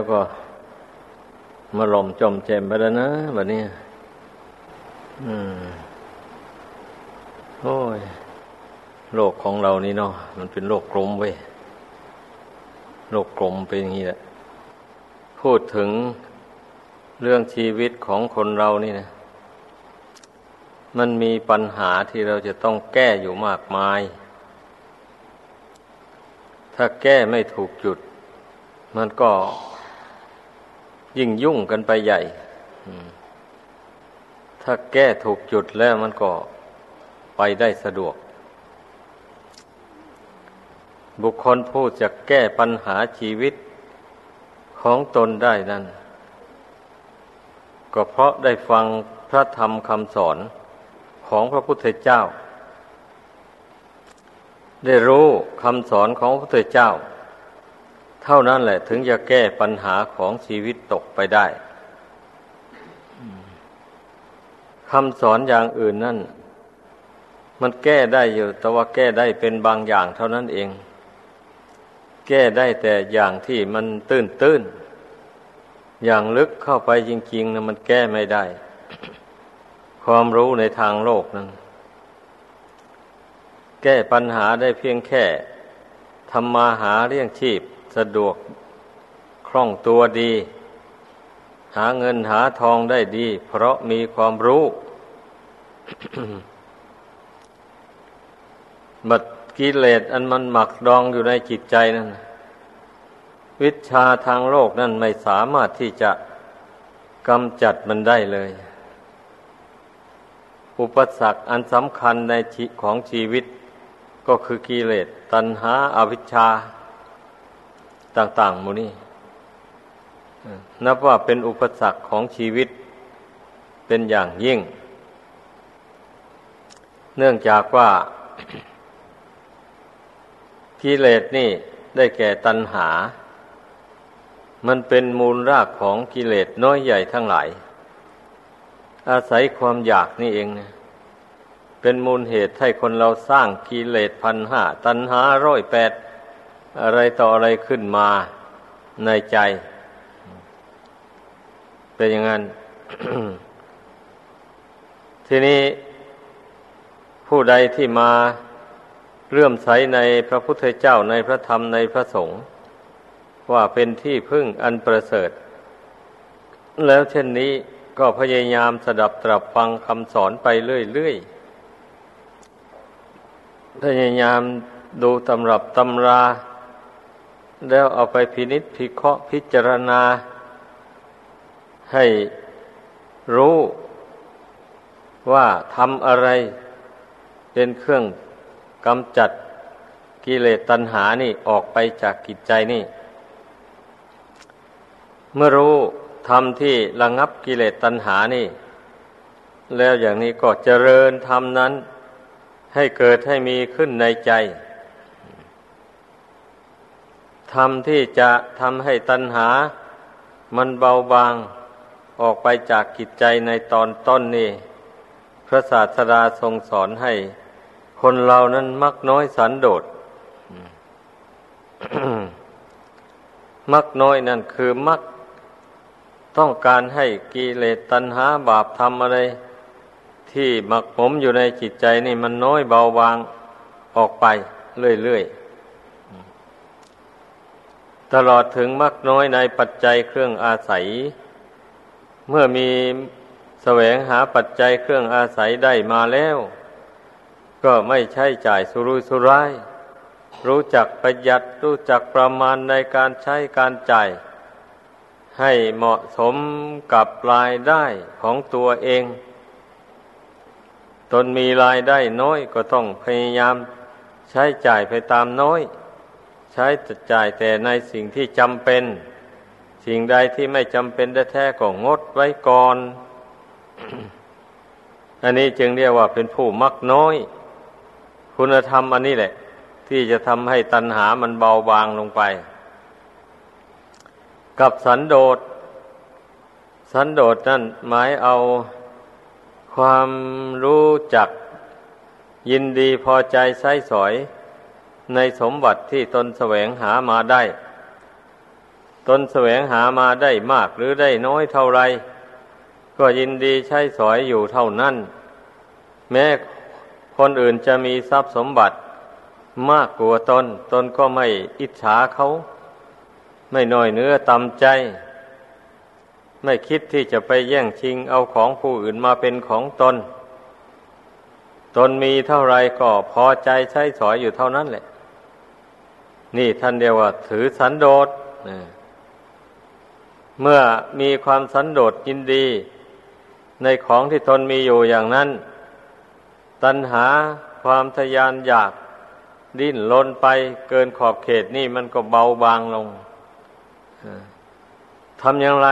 แล้วก็มาหล่มจมเจมไปแล้วนะแบบนี้โอ้ยโลกของเรานี่เนาะมันเป็นโลกกลมเว้ยโลกกลมเป็นอย่างนี้แหละพูดถึงเรื่องชีวิตของคนเรานี่นะมันมีปัญหาที่เราจะต้องแก้อยู่มากมายถ้าแก้ไม่ถูกจุดมันก็ยิ่งยุ่งกันไปใหญ่ถ้าแก้ถูกจุดแล้วมันก็ไปได้สะดวกบุคคลผู้จะแก้ปัญหาชีวิตของตนได้นั้นก็เพราะได้ฟังพระธรรมคำสอนของพระพุทธเจ้าได้รู้คำสอนของพระพุทธเจ้าเท่านั้นแหละถึงจะแก้ปัญหาของชีวิตตกไปได้คำสอนอย่างอื่นนั่นมันแก้ได้อยู่แต่ว่าแก้ได้เป็นบางอย่างเท่านั้นเองแก้ได้แต่อย่างที่มันตื้นๆอย่างลึกเข้าไปจริงๆนะมันแก้ไม่ได้ความรู้ในทางโลกนั้นแก้ปัญหาได้เพียงแค่ทำมาหาเลี้ยงชีพสะดวกคล่องตัวดีหาเงินหาทองได้ดีเพราะมีความรู้ บัดกิเลสอันมันหมักดองอยู่ในจิตใจนั้นวิชาทางโลกนั้นไม่สามารถที่จะกำจัดมันได้เลยอุปสรรคอันสำคัญในของชีวิตก็คือกิเลสตัณหาอวิชชาต่างๆหมู่นี้นับว่าเป็นอุปสรรคของชีวิตเป็นอย่างยิ่งเนื่องจากว่า กิเลสนี่ได้แก่ตัณหามันเป็นมูลรากของกิเลสน้อยใหญ่ทั้งหลายอาศัยความอยากนี่เองนะเป็นมูลเหตุให้คนเราสร้างกิเลส1,500ตัณหา108อะไรต่ออะไรขึ้นมาในใจเป็นอย่างนั้น ทีนี้ผู้ใดที่มาเลื่อมใสในพระพุทธเจ้าในพระธรรมในพระสงฆ์ว่าเป็นที่พึ่งอันประเสริฐแล้วเช่นนี้ก็พยายามสดับตรับฟังคำสอนไปเรื่อยๆพยายามดูตำรับตำราแล้วเอาไปพินิจพิเคราะห์พิจารณาให้รู้ว่าทำอะไรเป็นเครื่องกำจัดกิเลสตัณหานี่ออกไปจากจิตใจนี่เมื่อรู้ธรรมที่ระงับกิเลสตัณหานี่แล้วอย่างนี้ก็เจริญธรรมนั้นให้เกิดให้มีขึ้นในใจธรรมที่จะทำให้ตัณหามันเบาบางออกไปจากจิตใจในตอนต้นนี่พระศาสดาทรงสอนให้คนเรานั้นมักน้อยสันโดษ มักน้อยนั่นคือมักต้องการให้กิเลสตัณหาบาปทำอะไรที่หมักหมมอยู่ในจิตใจนี่มันน้อยเบาบางออกไปเรื่อยๆตลอดถึงมักน้อยในปัจจัยเครื่องอาศัยเมื่อมีแสวงหาปัจจัยเครื่องอาศัยได้มาแล้วก็ไม่ใช้จ่ายสุรุ่ยสุร่ายรู้จักประหยัดรู้จักประมาณในการใช้การจ่ายให้เหมาะสมกับรายได้ของตัวเองตนมีรายได้น้อยก็ต้องพยายามใช้จ่ายไปตามน้อยใช้จ่ายแต่ในสิ่งที่จำเป็นสิ่งใดที่ไม่จำเป็นแท้ๆก็งดไว้ก่อน อันนี้จึงเรียกว่าเป็นผู้มักน้อยคุณธรรมอันนี้แหละที่จะทำให้ตัณหามันเบาบางลงไปกับสันโดษสันโดษนั่นหมายเอาความรู้จักยินดีพอใจใช้สอยในสมบัติที่ตนแสวงหามาได้ต ตนแสวงหามาได้มากหรือได้น้อยเท่าไรก็ยินดีใช้สอยอยู่เท่านั้นแม้คนอื่นจะมีทรัพย์สมบัติมากกว่าตนก็ไม่อิจฉาเขาไม่น้อยเนื้อต่ำใจไม่คิดที่จะไปแย่งชิงเอาของผู้อื่นมาเป็นของตนมีเท่าไรก็พอใจใช้สอยอยู่เท่านั้นแหละนี่ท่านเรียกว่าถือสันโดษเมื่อมีความสันโดษยินดีในของที่ตนมีอยู่อย่างนั้นตัณหาความทะยานอยากดิ้นรนไปเกินขอบเขตนี่มันก็เบาบางลงทำอย่างไร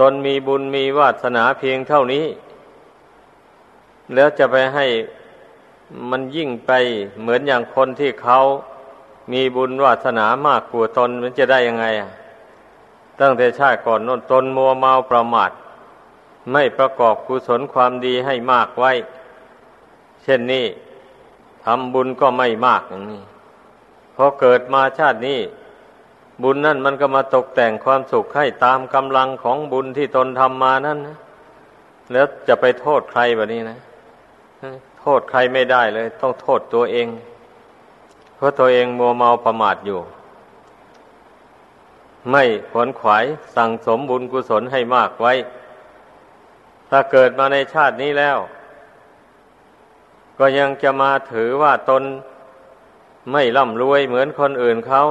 ตนมีบุญมีวาสนาเพียงเท่านี้แล้วจะไปให้มันยิ่งไปเหมือนอย่างคนที่เขามีบุญวาสนามากกว่าตนมันจะได้ยังไงตั้งแต่ชาติก่อนตนมัวเมาประมาทไม่ประกอบกุศลความดีให้มากไว้เช่นนี้ทำบุญก็ไม่มากอย่างนี้พอเกิดมาชาตินี้บุญนั่นมันก็มาตกแต่งความสุขให้ตามกำลังของบุญที่ตนทำมานั่นนะแล้วจะไปโทษใครแบบนี้นะโทษใครไม่ได้เลยต้องโทษตัวเองเพราะตัวเองมัวเมาประมาทอยู่ไม่ขวนขวายสั่งสมบุญกุศลให้มากไว้ถ้าเกิดมาในชาตินี้แล้วก็ยังจะมาถือว่าตนไม่ร่ำรวยเหมือนคนอื่นเขา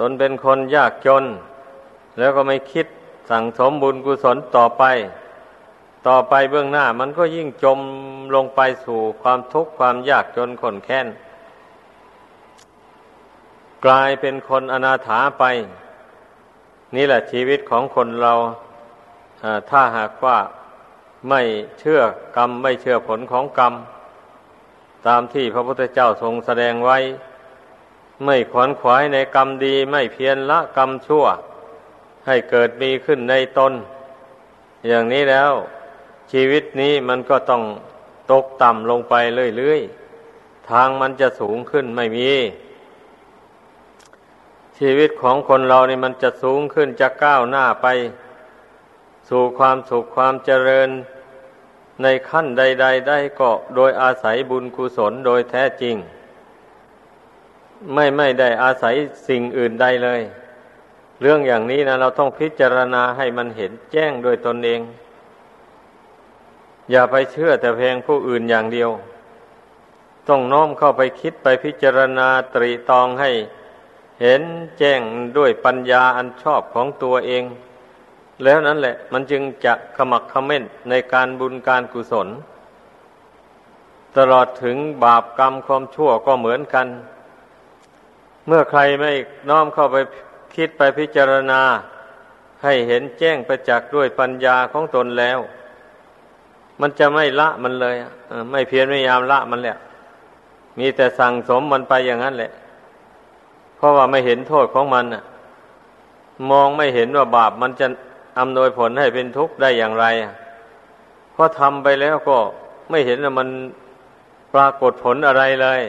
ตนเป็นคนยากจนแล้วก็ไม่คิดสั่งสมบุญกุศลต่อไปเบื้องหน้ามันก็ยิ่งจมลงไปสู่ความทุกข์ความยากจนข้นแค้นกลายเป็นคนอนาถาไปนี่แหละชีวิตของคนเราถ้าหากว่าไม่เชื่อกรรมไม่เชื่อผลของกรรมตามที่พระพุทธเจ้าทรงแสดงไว้ไม่ขวนขวายในกรรมดีไม่เพียรละกรรมชั่วให้เกิดมีขึ้นในตนอย่างนี้แล้วชีวิตนี้มันก็ต้องตกต่ำลงไปเรื่อยๆทางมันจะสูงขึ้นไม่มีชีวิตของคนเรานี่มันจะสูงขึ้นจะก้าวหน้าไปสู่ความสุขความเจริญในขั้นใดๆได้ก็โดยอาศัยบุญกุศลโดยแท้จริงไม่ได้อาศัยสิ่งอื่นใดเลยเรื่องอย่างนี้นะเราต้องพิจารณาให้มันเห็นแจ้งโดยตนเองอย่าไปเชื่อแต่เพียงผู้อื่นอย่างเดียวต้องน้อมเข้าไปคิดไปพิจารณาตรีตรองให้เห็นแจ้งด้วยปัญญาอันชอบของตัวเองแล้วนั้นแหละมันจึงจะขมักเขม้นในการบุญการกุศลตลอดถึงบาปกรรมความชั่วก็เหมือนกันเมื่อใครไม่น้อมเข้าไปคิดไปพิจารณาให้เห็นแจ้งประจักษ์ด้วยปัญญาของตนแล้วมันจะไม่ละมันเลยไม่เพียรพยายามละมันแหละมีแต่สั่งสมมันไปอย่างนั้นแหละเพราะว่าไม่เห็นโทษของมันมองไม่เห็นว่าบาปมันจะอำนวยผลให้เป็นทุกข์ได้อย่างไรเพราะทำไปแล้วก็ไม่เห็นว่ามันปรากฏผลอะไรเลย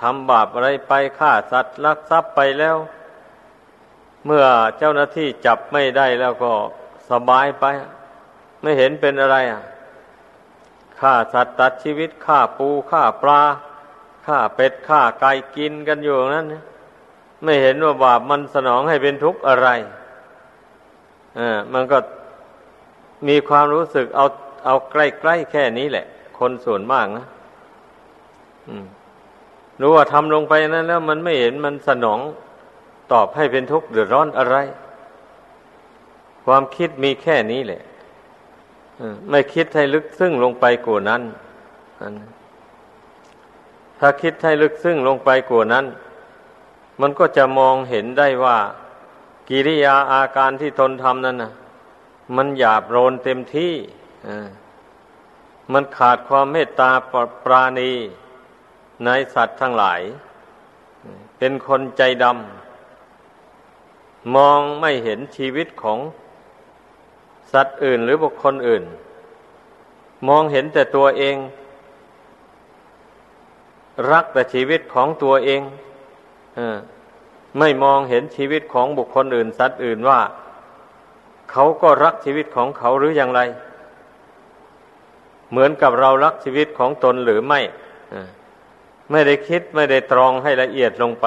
ทำบาปอะไรไปฆ่าสัตว์ลักทรัพย์ไปแล้วเมื่อเจ้าหน้าที่จับไม่ได้แล้วก็สบายไปไม่เห็นเป็นอะไรฆ่าสัตว์ตัดชีวิตฆ่าปูฆ่าปลาฆ่าเป็ดฆ่าไก่กินกันอยู่นั้นไม่เห็นว่าบาปมันสนองให้เป็นทุกข์อะไรมันก็มีความรู้สึกเอาใกล้ๆแค่นี้แหละคนส่วนมากนะรู้ว่าทำลงไปนั้นแล้วมันไม่เห็นมันสนองตอบให้เป็นทุกข์เดือดร้อนอะไรความคิดมีแค่นี้แหละไม่คิดให้ลึกซึ้งลงไปกว่านั้นถ้าคิดให้ลึกซึ้งลงไปกว่านั้นมันก็จะมองเห็นได้ว่ากิริยาอาการที่ตนทำนั้นนะมันหยาบโลนเต็มที่มันขาดความเมตตาปราณีในสัตว์ทั้งหลายเป็นคนใจดำมองไม่เห็นชีวิตของสัตว์อื่นหรือบุคคลอื่นมองเห็นแต่ตัวเองรักแต่ชีวิตของตัวเอง ไม่มองเห็นชีวิตของบุคคลอื่นสัตว์อื่นว่าเขาก็รักชีวิตของเขาหรืออย่างไรเหมือนกับเรารักชีวิตของตนหรือไม่ไม่ได้คิดไม่ได้ตรองให้ละเอียดลงไป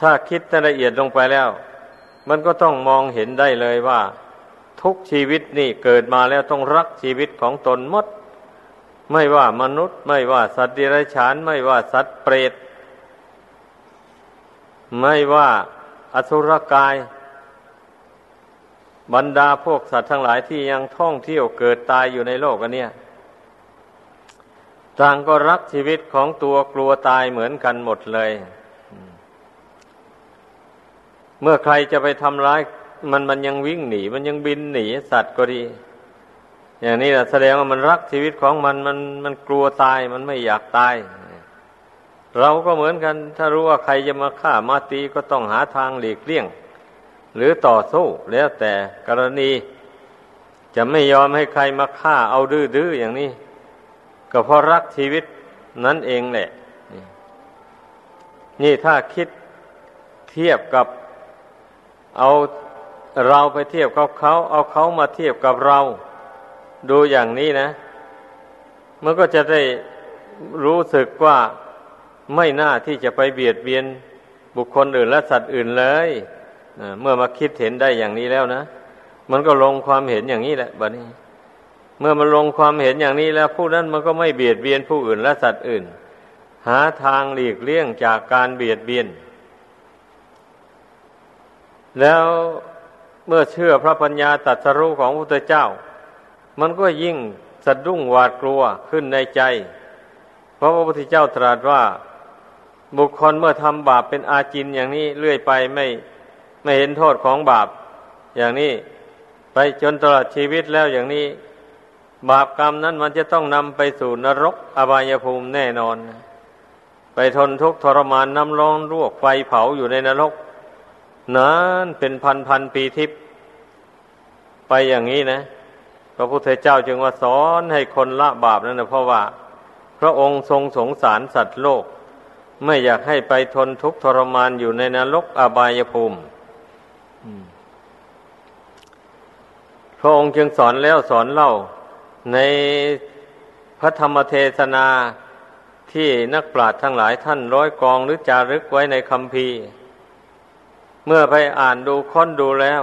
ถ้าคิดให้ละเอียดลงไปแล้วมันก็ต้องมองเห็นได้เลยว่าทุกชีวิตนี่เกิดมาแล้วต้องรักชีวิตของตนหมดไม่ว่ามนุษย์ไม่ว่าสัตว์เดรัจฉานไม่ว่าสัตว์เปรตไม่ว่าอสุรกายบรรดาพวกสัตว์ทั้งหลายที่ยังท่องเที่ยวเกิดตายอยู่ในโลกอันเนี้ยต่างก็รักชีวิตของตัวกลัวตายเหมือนกันหมดเลยเมื่อใครจะไปทำร้ายมันยังวิ่งหนีมันยังบินหนีสัตว์ก็ดีอย่างนี้แสดงว่ามันรักชีวิตของมันกลัวตายมันไม่อยากตายเราก็เหมือนกันถ้ารู้ว่าใครจะมาฆ่ามาตีก็ต้องหาทางหลีกเลี่ยงหรือต่อสู้แล้วแต่กรณีจะไม่ยอมให้ใครมาฆ่าเอาดื้อๆอย่างนี้ก็เพราะรักชีวิตนั้นเองแหละนี่ถ้าคิดเทียบกับเอาเราไปเทียบกับเขาเอาเขามาเทียบกับเราดูอย่างนี้นะมันก็จะได้รู้สึกว่าไม่น่าที่จะไปเบียดเบียนบุคคลอื่นและสัตว์อื่นเลยเมื่อมาคิดเห็นได้อย่างนี้แล้วนะมันก็ลงความเห็นอย่างนี้แหละบัดนี้เมื่อมันลงความเห็นอย่างนี้แล้วผู้นั้นมันก็ไม่เบียดเบียนผู้อื่นและสัตว์อื่นหาทางหลีกเลี่ยงจากการเบียดเบียนแล้วเมื่อเชื่อพระปัญญาตรัสรู้ของพระพุทธเจ้ามันก็ยิ่งสะดุ้งหวาดกลัวขึ้นในใจเพราะพระพุทธเจ้าตรัสว่าบุคคลเมื่อทำบาปเป็นอาจินอย่างนี้เลื่อยไปไม่เห็นโทษของบาปอย่างนี้ไปจนตลอดชีวิตแล้วอย่างนี้บาปกรรมนั้นมันจะต้องนำไปสู่นรกอบายภูมิแน่นอนไปทนทุกข์ทรมานน้ำร้อนลวกไฟเผาอยู่ในนรกนานเป็นพันๆปีทิพย์ไปอย่างนี้นะพระพุทธเจ้าจึงว่าสอนให้คนละบาปนั่นนะเพราะว่าพระองค์ทรงสงสารสัตว์โลกไม่อยากให้ไปทนทุกข์ทรมานอยู่ในนรกอบายภูมิพระองค์จึงสอนแล้วสอนเล่าในพระธรรมเทศนาที่นักปราชญ์ทั้งหลายท่านร้อยกองหรือจารึกไว้ในคัมภีร์เมื่อไปอ่านดูค้นดูแล้ว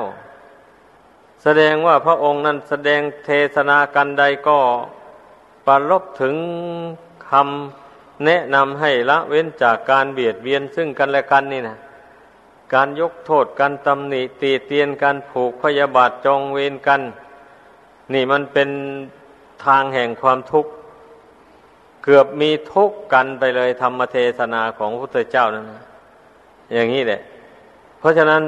แสดงว่าพระองค์นั้นแสดงเทศนากันใดก็ปรารภถึงคำแนะนำให้ละเว้นจากการเบียดเบียนซึ่งกันและกันนี่นะการยกโทษการตำหนิตีเตียนการผูกพยาบาทจองเวรกันนี่มันเป็นทางแห่งความทุกข์เกือบมีทุกข์กันไปเลยธรรมเทศนาของพระพุทธเจ้านั่นนะอย่างนี้แหละเพราะฉะนั้น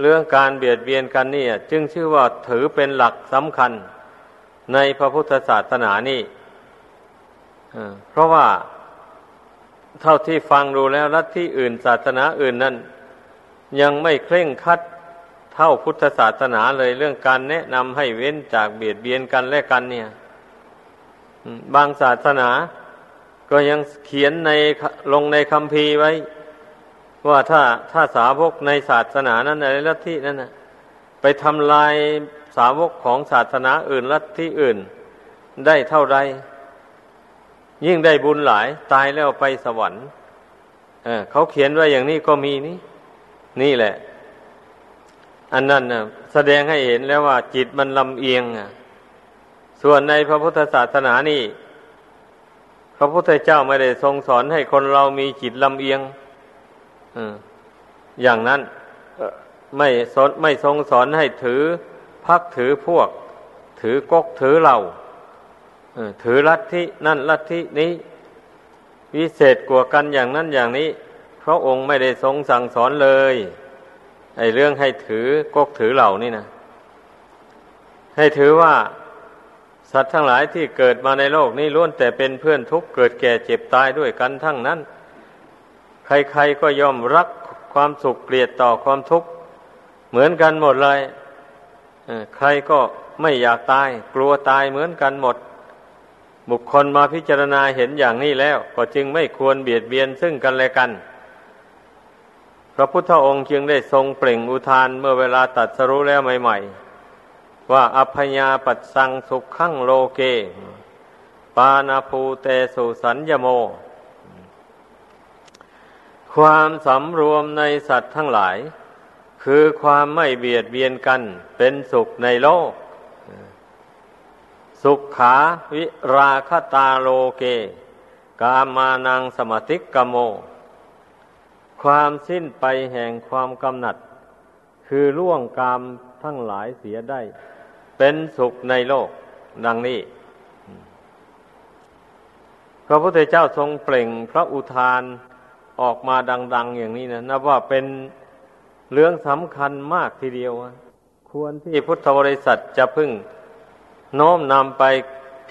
เรื่องการเบียดเบียนกันนี่จึงชื่อว่าถือเป็นหลักสำคัญในพระพุทธศาสนานี่เพราะว่าเท่าที่ฟังดูแล้วลัทธิอื่นศาสนาอื่นนั้นยังไม่เคร่งครัดเท่าพุทธศาสนาเลยเรื่องการแนะนำให้เว้นจากเบียดเบียนกันและกันเนี่ยบางศาสนาก็ยังเขียนในลงในคัมภีร์ไว้ว่าถ้าสาวกในศาสนานั้นในลัทธินั้นนะไปทำลายสาวกของศาสนาอื่นลัทธิอื่นได้เท่าไรยิ่งได้บุญหลายตายแล้วไปสวรรค์เขาเขียนไว้อย่างนี้ก็มีนี่แหละอันนั้นนะแสดงให้เห็นแล้วว่าจิตมันลำเอียงส่วนในพระพุทธศาสนานี่พระพุทธเจ้าไม่ได้ทรงสอนให้คนเรามีจิตลำเอียงอย่างนั้นไม่ทรงสอนให้ถือพักถือพวกถือกกถือเหล่าถือลัทธินั่นลัทธินี้วิเศษกว่ากันอย่างนั้นอย่างนี้พระองค์ไม่ได้ทรงสั่งสอนเลยไอ้เรื่องให้ถือกกถือเหล่านี่นะให้ถือว่าสัตว์ทั้งหลายที่เกิดมาในโลกนี้ล้วนแต่เป็นเพื่อนทุกข์เกิดแก่เจ็บตายด้วยกันทั้งนั้นใครๆก็ยอมรักความสุขเกลียดต่อความทุกข์เหมือนกันหมดเลยใครก็ไม่อยากตายกลัวตายเหมือนกันหมดบุคคลมาพิจารณาเห็นอย่างนี้แล้วก็จึงไม่ควรเบียดเบียนซึ่งกันและกัน ระพุทธองค์จึงได้ทรงเปล่งอุทานเมื่อเวลาตรัสรู้แล้วใหม่ๆว่าอัพพยาปัสสังสุขขังโลเกปานาภูเตสุสัญญโมความสำรวมในสัตว์ทั้งหลายคือความไม่เบียดเบียนกันเป็นสุขในโลกสุขขาวิราคตาโลเกกามานังสมติกโมความสิ้นไปแห่งความกำหนัดคือล่วงกามทั้งหลายเสียได้เป็นสุขในโลกดังนี้พระพุทธเจ้าทรงเปล่งพระอุทานออกมาดังๆอย่างนี้นะนับว่าเป็นเรื่องสำคัญมากทีเดียวควรที่พุทธบริษัทจะพึ่งโน้มนำไป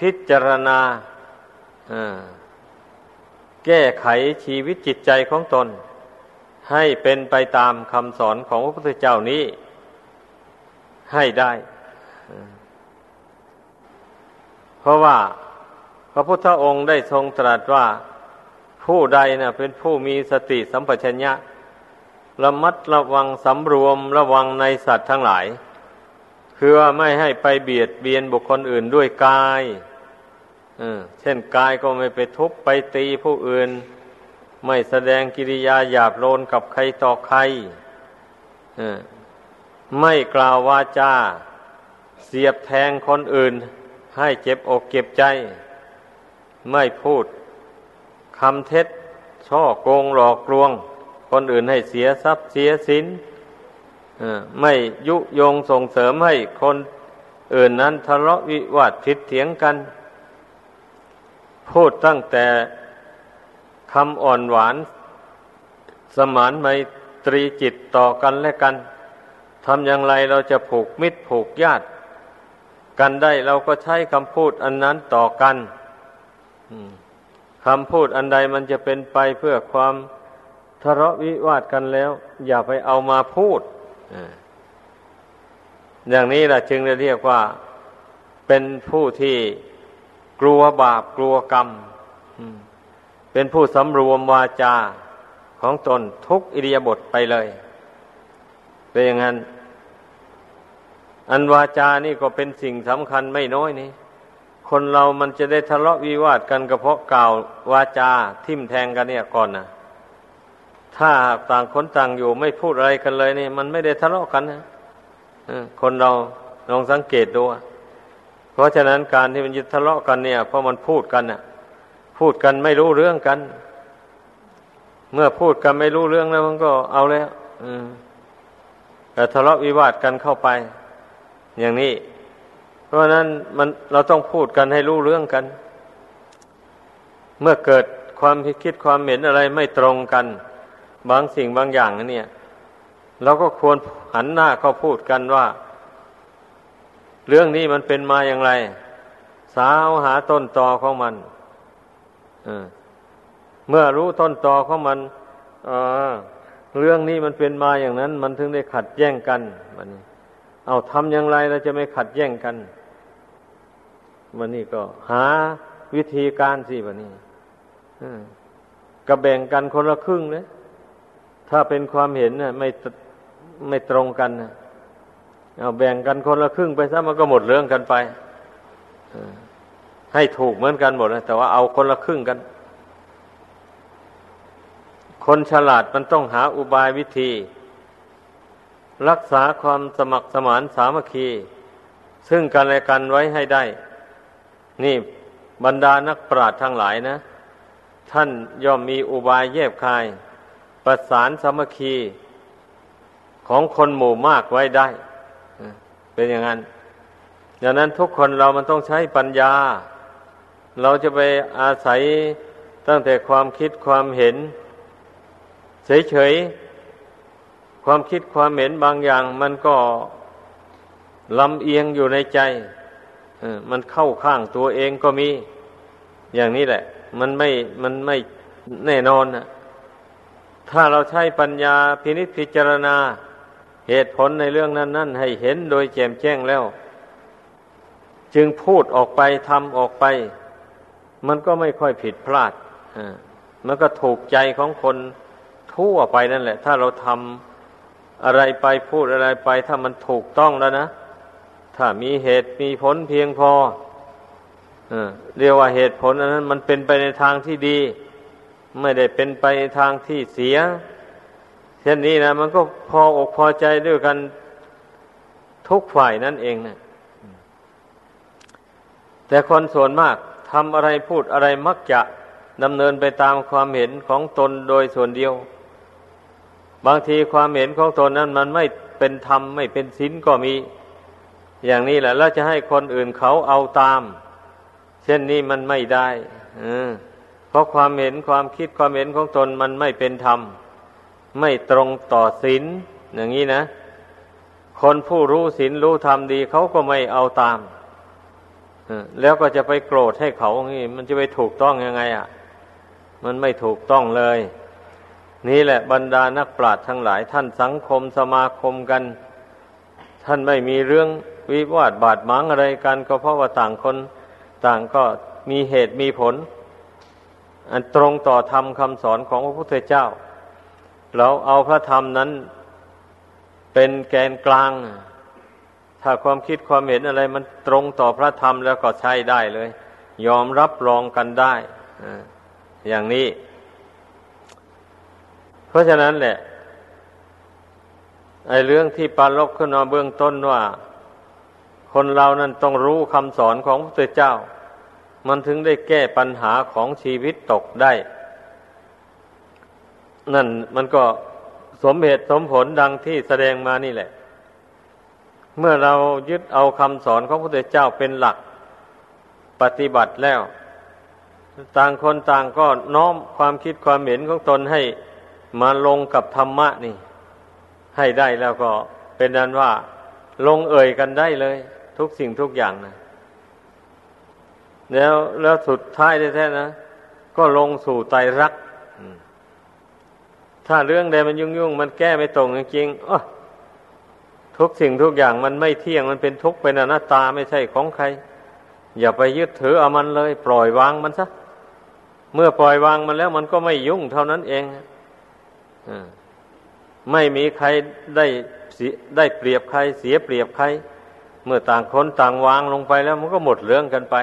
พิจารณาแก้ไขชีวิตจิตใจของตนให้เป็นไปตามคำสอนของพระพุทธเจ้านี้ให้ได้เพราะว่าพระพุทธองค์ได้ทรงตรัสว่าผู้ใดนะเป็นผู้มีสติสัมปชัญญะระมัดระวังสำรวมระวังในสัตว์ทั้งหลายคือว่าไม่ให้ไปเบียดเบียนบุคคลอื่นด้วยกายเช่นกายก็ไม่ไปทุบไปตีผู้อื่นไม่แสดงกิริยาหยาบโลนกับใครต่อใครไม่กล่าววาจาเสียบแทงคนอื่นให้เจ็บอกเจ็บใจไม่พูดคำเท็จช่อโกงหลอกลวงคนอื่นให้เสียทรัพย์เสียสินไม่ยุยงส่งเสริมให้คนอื่นนั้นทะเลาะวิวาทผิดเถียงกันพูดตั้งแต่คำอ่อนหวานสมานไมตรีจิตต่อกันและกันทำอย่างไรเราจะผูกมิตรผูกญาติกันได้เราก็ใช้คำพูดอันนั้นต่อกันคำพูดอันใดมันจะเป็นไปเพื่อความทะเลาะวิวาทกันแล้วอย่าไปเอามาพูดอย่างนี้ล่ะจึงเรียกว่าเป็นผู้ที่กลัวบาปกลัวกรรมเป็นผู้สำรวมวาจาของตนทุกอิริยาบถไปเลยเป็นอย่างนั้นอันวาจานี่ก็เป็นสิ่งสำคัญไม่น้อยนี่คนเรามันจะได้ทะเลาะวิวาทกันก็เพราะกล่าววาจาทิ่มแทงกันเนี่ยก่อนนะถ้าต่างคนต่างอยู่ไม่พูดอะไรกันเลยนี่มันไม่ได้ทะเลาะกันนะคนเราลองสังเกตดูเพราะฉะนั้นการที่มันจะทะเลาะกันเนี่ยเพราะมันพูดกันน่ะพูดกันไม่รู้เรื่องกันเมื่อพูดกันไม่รู้เรื่องแล้วมันก็เอาแล้วแต่ทะเลาะวิวาทกันเข้าไปอย่างนี้เพราะนั้นมันเราต้องพูดกันให้รู้เรื่องกันเมื่อเกิดความคิดความเห็นอะไรไม่ตรงกันบางสิ่งบางอย่างนั่นเนี่ยเราก็ควรหันหน้าเข้าพูดกันว่าเรื่องนี้มันเป็นมาอย่างไรสาวหาต้นตอของมันเมื่อรู้ต้นตอของมันเรื่องนี้มันเป็นมาอย่างนั้นมันถึงได้ขัดแย้งกันบัดนี้เอาทำอย่างไรเราจะไม่ขัดแย้งกันบัดนี้ก็หาวิธีการสิบัดนี้ก็แบ่งกันคนละครึ่งเลยถ้าเป็นความเห็นน่ะไม่ตรงกันนะเอาแบ่งกันคนละครึ่งไปซะมันก็หมดเรื่องกันไปให้ถูกเหมือนกันหมดนะแต่ว่าเอาคนละครึ่งกันคนฉลาดมันต้องหาอุบายวิธีรักษาความสมัครสมานสามัคคีซึ่งกันและกันไว้ให้ได้นี่บรรดานักปราชญ์ทั้งหลายนะท่านย่อมมีอุบายแยบคายประสานสามัคคีของคนหมู่มากไว้ได้เป็นอย่างนั้นดังนั้นทุกคนเรามันต้องใช้ปัญญาเราจะไปอาศัยตั้งแต่ความคิดความเห็นเฉยๆความคิดความเห็นบางอย่างมันก็ลำเอียงอยู่ในใจมันเข้าข้างตัวเองก็มีอย่างนี้แหละมันไม่แน่นอนนะถ้าเราใช้ปัญญาพินิจพิจารณาเหตุผลในเรื่องนั้นให้เห็นโดยแจ่มแจ้งแล้วจึงพูดออกไปทำออกไปมันก็ไม่ค่อยผิดพลาดมันก็ถูกใจของคน ทั่วไปนั่นแหละถ้าเราทำอะไรไปพูดอะไรไปถ้ามันถูกต้องแล้วนะถ้ามีเหตุมีผลเพียงพอเรียกว่าเหตุผลอันนั้นมันเป็นไปในทางที่ดีไม่ได้เป็นไปในทางที่เสียเช่นนี้นะมันก็พออกพอใจด้วยกันทุกฝ่ายนั่นเองนะแต่คนส่วนมากทำอะไรพูดอะไรมักจะดำเนินไปตามความเห็นของตนโดยส่วนเดียวบางทีความเห็นของตนนั้นมันไม่เป็นธรรมไม่เป็นศีลก็มีอย่างนี้แหละแล้วจะให้คนอื่นเขาเอาตามเช่นนี้มันไม่ได้เพราะความเห็นความคิดความเห็นของตนมันไม่เป็นธรรมไม่ตรงต่อศีลอย่างนี้นะคนผู้รู้ศีลรู้ธรรมดีเขาก็ไม่เอาตามแล้วก็จะไปโกรธให้เขางี้มันจะไปถูกต้องยังไงอ่ะมันไม่ถูกต้องเลยนี่แหละบรรดานักปราชญ์ทั้งหลายท่านสังคมสมาคมกันท่านไม่มีเรื่องวิวาทบาดหมางอะไรกันก็เพราะว่าต่างคนต่างก็มีเหตุมีผลอันตรงต่อธรรมคำสอนของพระพุทธเจ้าเราเอาพระธรรมนั้นเป็นแกนกลางถ้าความคิดความเห็นอะไรมันตรงต่อพระธรรมแล้วก็ใช้ได้เลยยอมรับรองกันได้อย่างนี้เพราะฉะนั้นแหละไอ้เรื่องที่ปรารภขึ้นมาเบื้องต้นว่าคนเรานั้นต้องรู้คำสอนของพระพุทธเจ้ามันถึงได้แก้ปัญหาของชีวิตตกได้นั่นมันก็สมเหตุสมผลดังที่แสดงมานี่แหละเมื่อเรายึดเอาคำสอนของพระพุทธเจ้าเป็นหลักปฏิบัติแล้วต่างคนต่างก็น้อมความคิดความเห็นของตนให้มาลงกับธรรมะนี่ให้ได้แล้วก็เป็นนั้นว่าลงเอ่ยกันได้เลยทุกสิ่งทุกอย่างนะแล้วสุดท้ายแท้ๆนะก็ลงสู่ไตรลักษณ์ถ้าเรื่องใดมันยุ่งๆมันแก้ไม่ตรงจริงๆทุกสิ่งทุกอย่างมันไม่เที่ยงมันเป็นทุกข์เป็นอนัตตาไม่ใช่ของใครอย่าไปยึดถือเอามันเลยปล่อยวางมันซะเมื่อปล่อยวางมันแล้วมันก็ไม่ยุ่งเท่านั้นเองไม่มีใครได้เปรียบใครเสียเปรียบใครเมื่อต่างคนต่างวางลงไปแล้วมันก็หมดเรื่องกันไป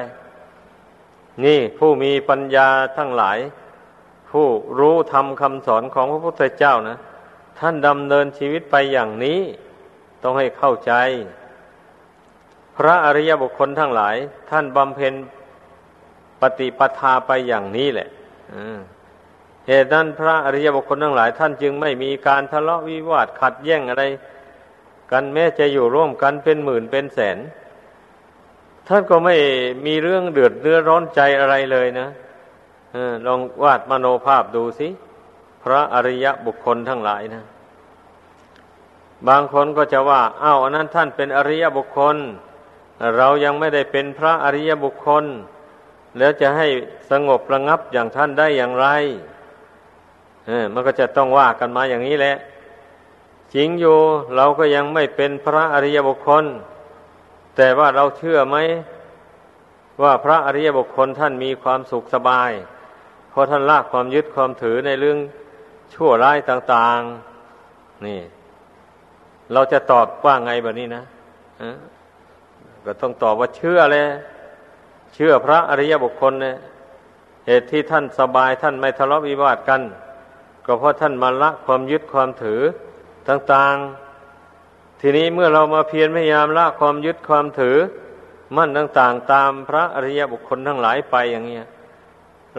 นี่ผู้มีปัญญาทั้งหลายผู้รู้ธรรมคำสอนของพระพุทธเจ้านะท่านดำเนินชีวิตไปอย่างนี้ต้องให้เข้าใจพระอริยบุคคลทั้งหลายท่านบำเพ็ญปฏิปทาไปอย่างนี้แหละเหตุนั้นพระอริยบุคคลทั้งหลายท่านจึงไม่มีการทะเลาะวิวาทขัดแย้งอะไรกันแม้จะอยู่ร่วมกันเป็นหมื่นเป็นแสนท่านก็ไม่มีเรื่องเดือดเนื้อร้อนใจอะไรเลยนะลองวาดมโนภาพดูสิพระอริยบุคคลทั้งหลายนะบางคนก็จะว่าอ้าวอันนั้นท่านเป็นอริยบุคคลเรายังไม่ได้เป็นพระอริยบุคคลแล้วจะให้สงบระงับอย่างท่านได้อย่างไรมันก็จะต้องว่ากันมาอย่างนี้แหละจริงอยู่เราก็ยังไม่เป็นพระอริยบุคคลแต่ว่าเราเชื่อไหมว่าพระอริยบุคคลท่านมีความสุขสบายเพราะท่านละความยึดความถือในเรื่องชั่วร้ายต่างๆนี่เราจะตอบว่าไงแบบนี้นะก็ต้องตอบว่าเชื่อเลยเชื่อพระอริยบุคคลเนี่ยเหตุที่ท่านสบายท่านไม่ทะเลาะวิวาทกันก็เพราะท่านมาละความยึดความถือต่างๆทีนี้เมื่อเรามาเพียรพยายามละความยึดความถือมั่นต่างๆตามพระอริยบุคคลทั้งหลายไปอย่างเงี้ย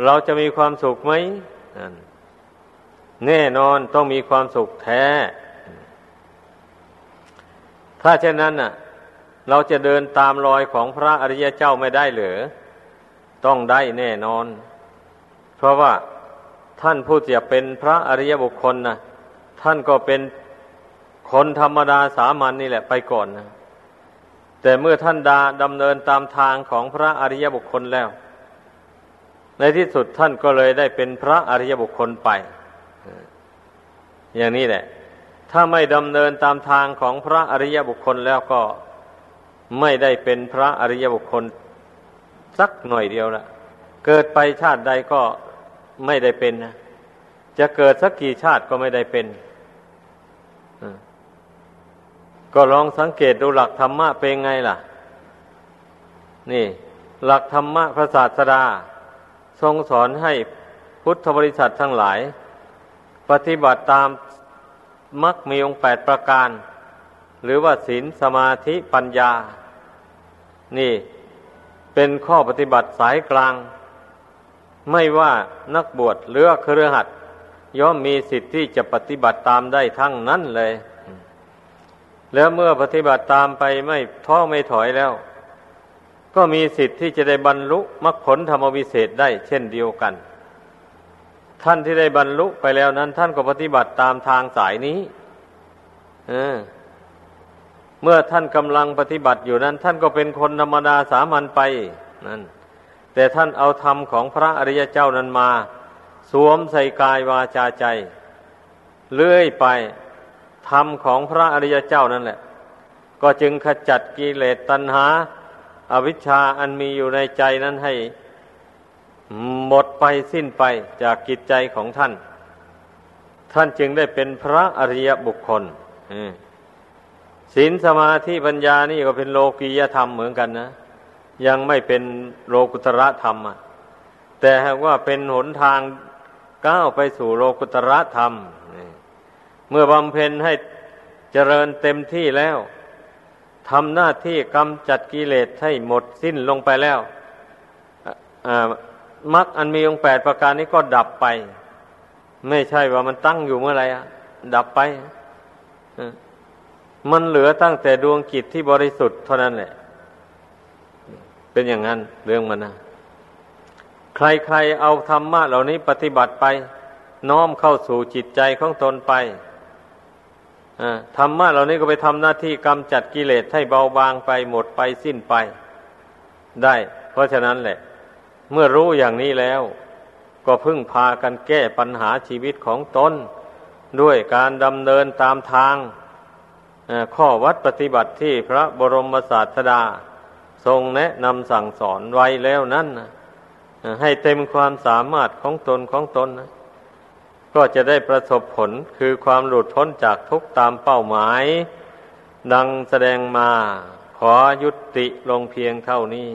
เราจะมีความสุขไหมแน่นอนต้องมีความสุขแท้ถ้าเช่นนั้นน่ะเราจะเดินตามรอยของพระอริยเจ้าไม่ได้หรือต้องได้แน่นอนเพราะว่าท่านผู้จะเป็นพระอริยบุคคลนะท่านก็เป็นคนธรรมดาสามัญ นี่แหละไปก่อนนะแต่เมื่อท่านดำเนินตามทางของพระอริยบุคคลแล้วในที่สุดท่านก็เลยได้เป็นพระอริยบุคคลไปอย่างนี้แหละถ้าไม่ดำเนินตามทางของพระอริยบุคคลแล้วก็ไม่ได้เป็นพระอริยบุคคลสักหน่อยเดียวละเกิดไปชาติใดก็ไม่ได้เป็นนะ จะเกิดสักกี่ชาติก็ไม่ได้เป็นก็ลองสังเกตดูหลักธรรมะเป็นไงล่ะนี่หลักธรรมะพระศาสดาทรงสอนให้พุทธบริษัททั้งหลายปฏิบัติตามมรรคมีองค์ 8 ประการหรือว่าศีลสมาธิปัญญานี่เป็นข้อปฏิบัติสายกลางไม่ว่านักบวชหรือคฤหัสถ์ย่อมมีสิทธิ์ที่จะปฏิบัติตามได้ทั้งนั้นเลยแล้วเมื่อปฏิบัติตามไปไม่ท้อไม่ถอยแล้วก็มีสิทธิ์ที่จะได้บรรลุมรรคผลธรรมวิเศษได้เช่นเดียวกันท่านที่ได้บรรลุไปแล้วนั้นท่านก็ปฏิบัติตามทางสายนี้เมื่อท่านกำลังปฏิบัติอยู่นั้นท่านก็เป็นคนธรรมดาสามัญไปนั่นแต่ท่านเอาธรรมของพระอริยเจ้านั้นมาสวมใส่กายวาจาใจเลื่อยไปธรรมของพระอริยเจ้านั่นแหละก็จึงขจัดกิเลสตัณหาอวิชชาอันมีอยู่ในใจนั้นให้หมดไปสิ้นไปจากกิจใจของท่านท่านจึงได้เป็นพระอริยบุคคลศีลสมาธิปัญญานี่ก็เป็นโลกียธรรมเหมือนกันนะยังไม่เป็นโลกุตระธรรมแต่หากว่าเป็นหนทางก้าวไปสู่โลกุตระธรรมเมื่อบำเพ็ญให้เจริญเต็มที่แล้วทำหน้าที่กำจัดกิเลสให้หมดสิ้นลงไปแล้วมรรคอันมีองค์ 8 ประการนี้ก็ดับไปไม่ใช่ว่ามันตั้งอยู่เมื่อไหร่ดับไปมันเหลือตั้งแต่ดวงจิตที่บริสุทธิ์เท่านั้นแหละเป็นอย่างนั้นเรื่องมันนะใครๆเอาธรรมะเหล่านี้ปฏิบัติไปน้อมเข้าสู่จิตใจของตนไปธรรมะเหล่านี้ก็ไปทำหน้าที่กำจัดกิเลสให้เบาบางไปหมดไปสิ้นไปได้เพราะฉะนั้นแหละเมื่อรู้อย่างนี้แล้วก็พึ่งพากันแก้ปัญหาชีวิตของตนด้วยการดำเนินตามทางข้อวัดปฏิบัติที่พระบรมศาสดาทรงแนะนำสั่งสอนไว้แล้วนั้นให้เต็มความสามารถของตนนะก็จะได้ประสบผลคือความหลุดพ้นจากทุกข์ตามเป้าหมายดังแสดงมาขอยุติลงเพียงเท่านี้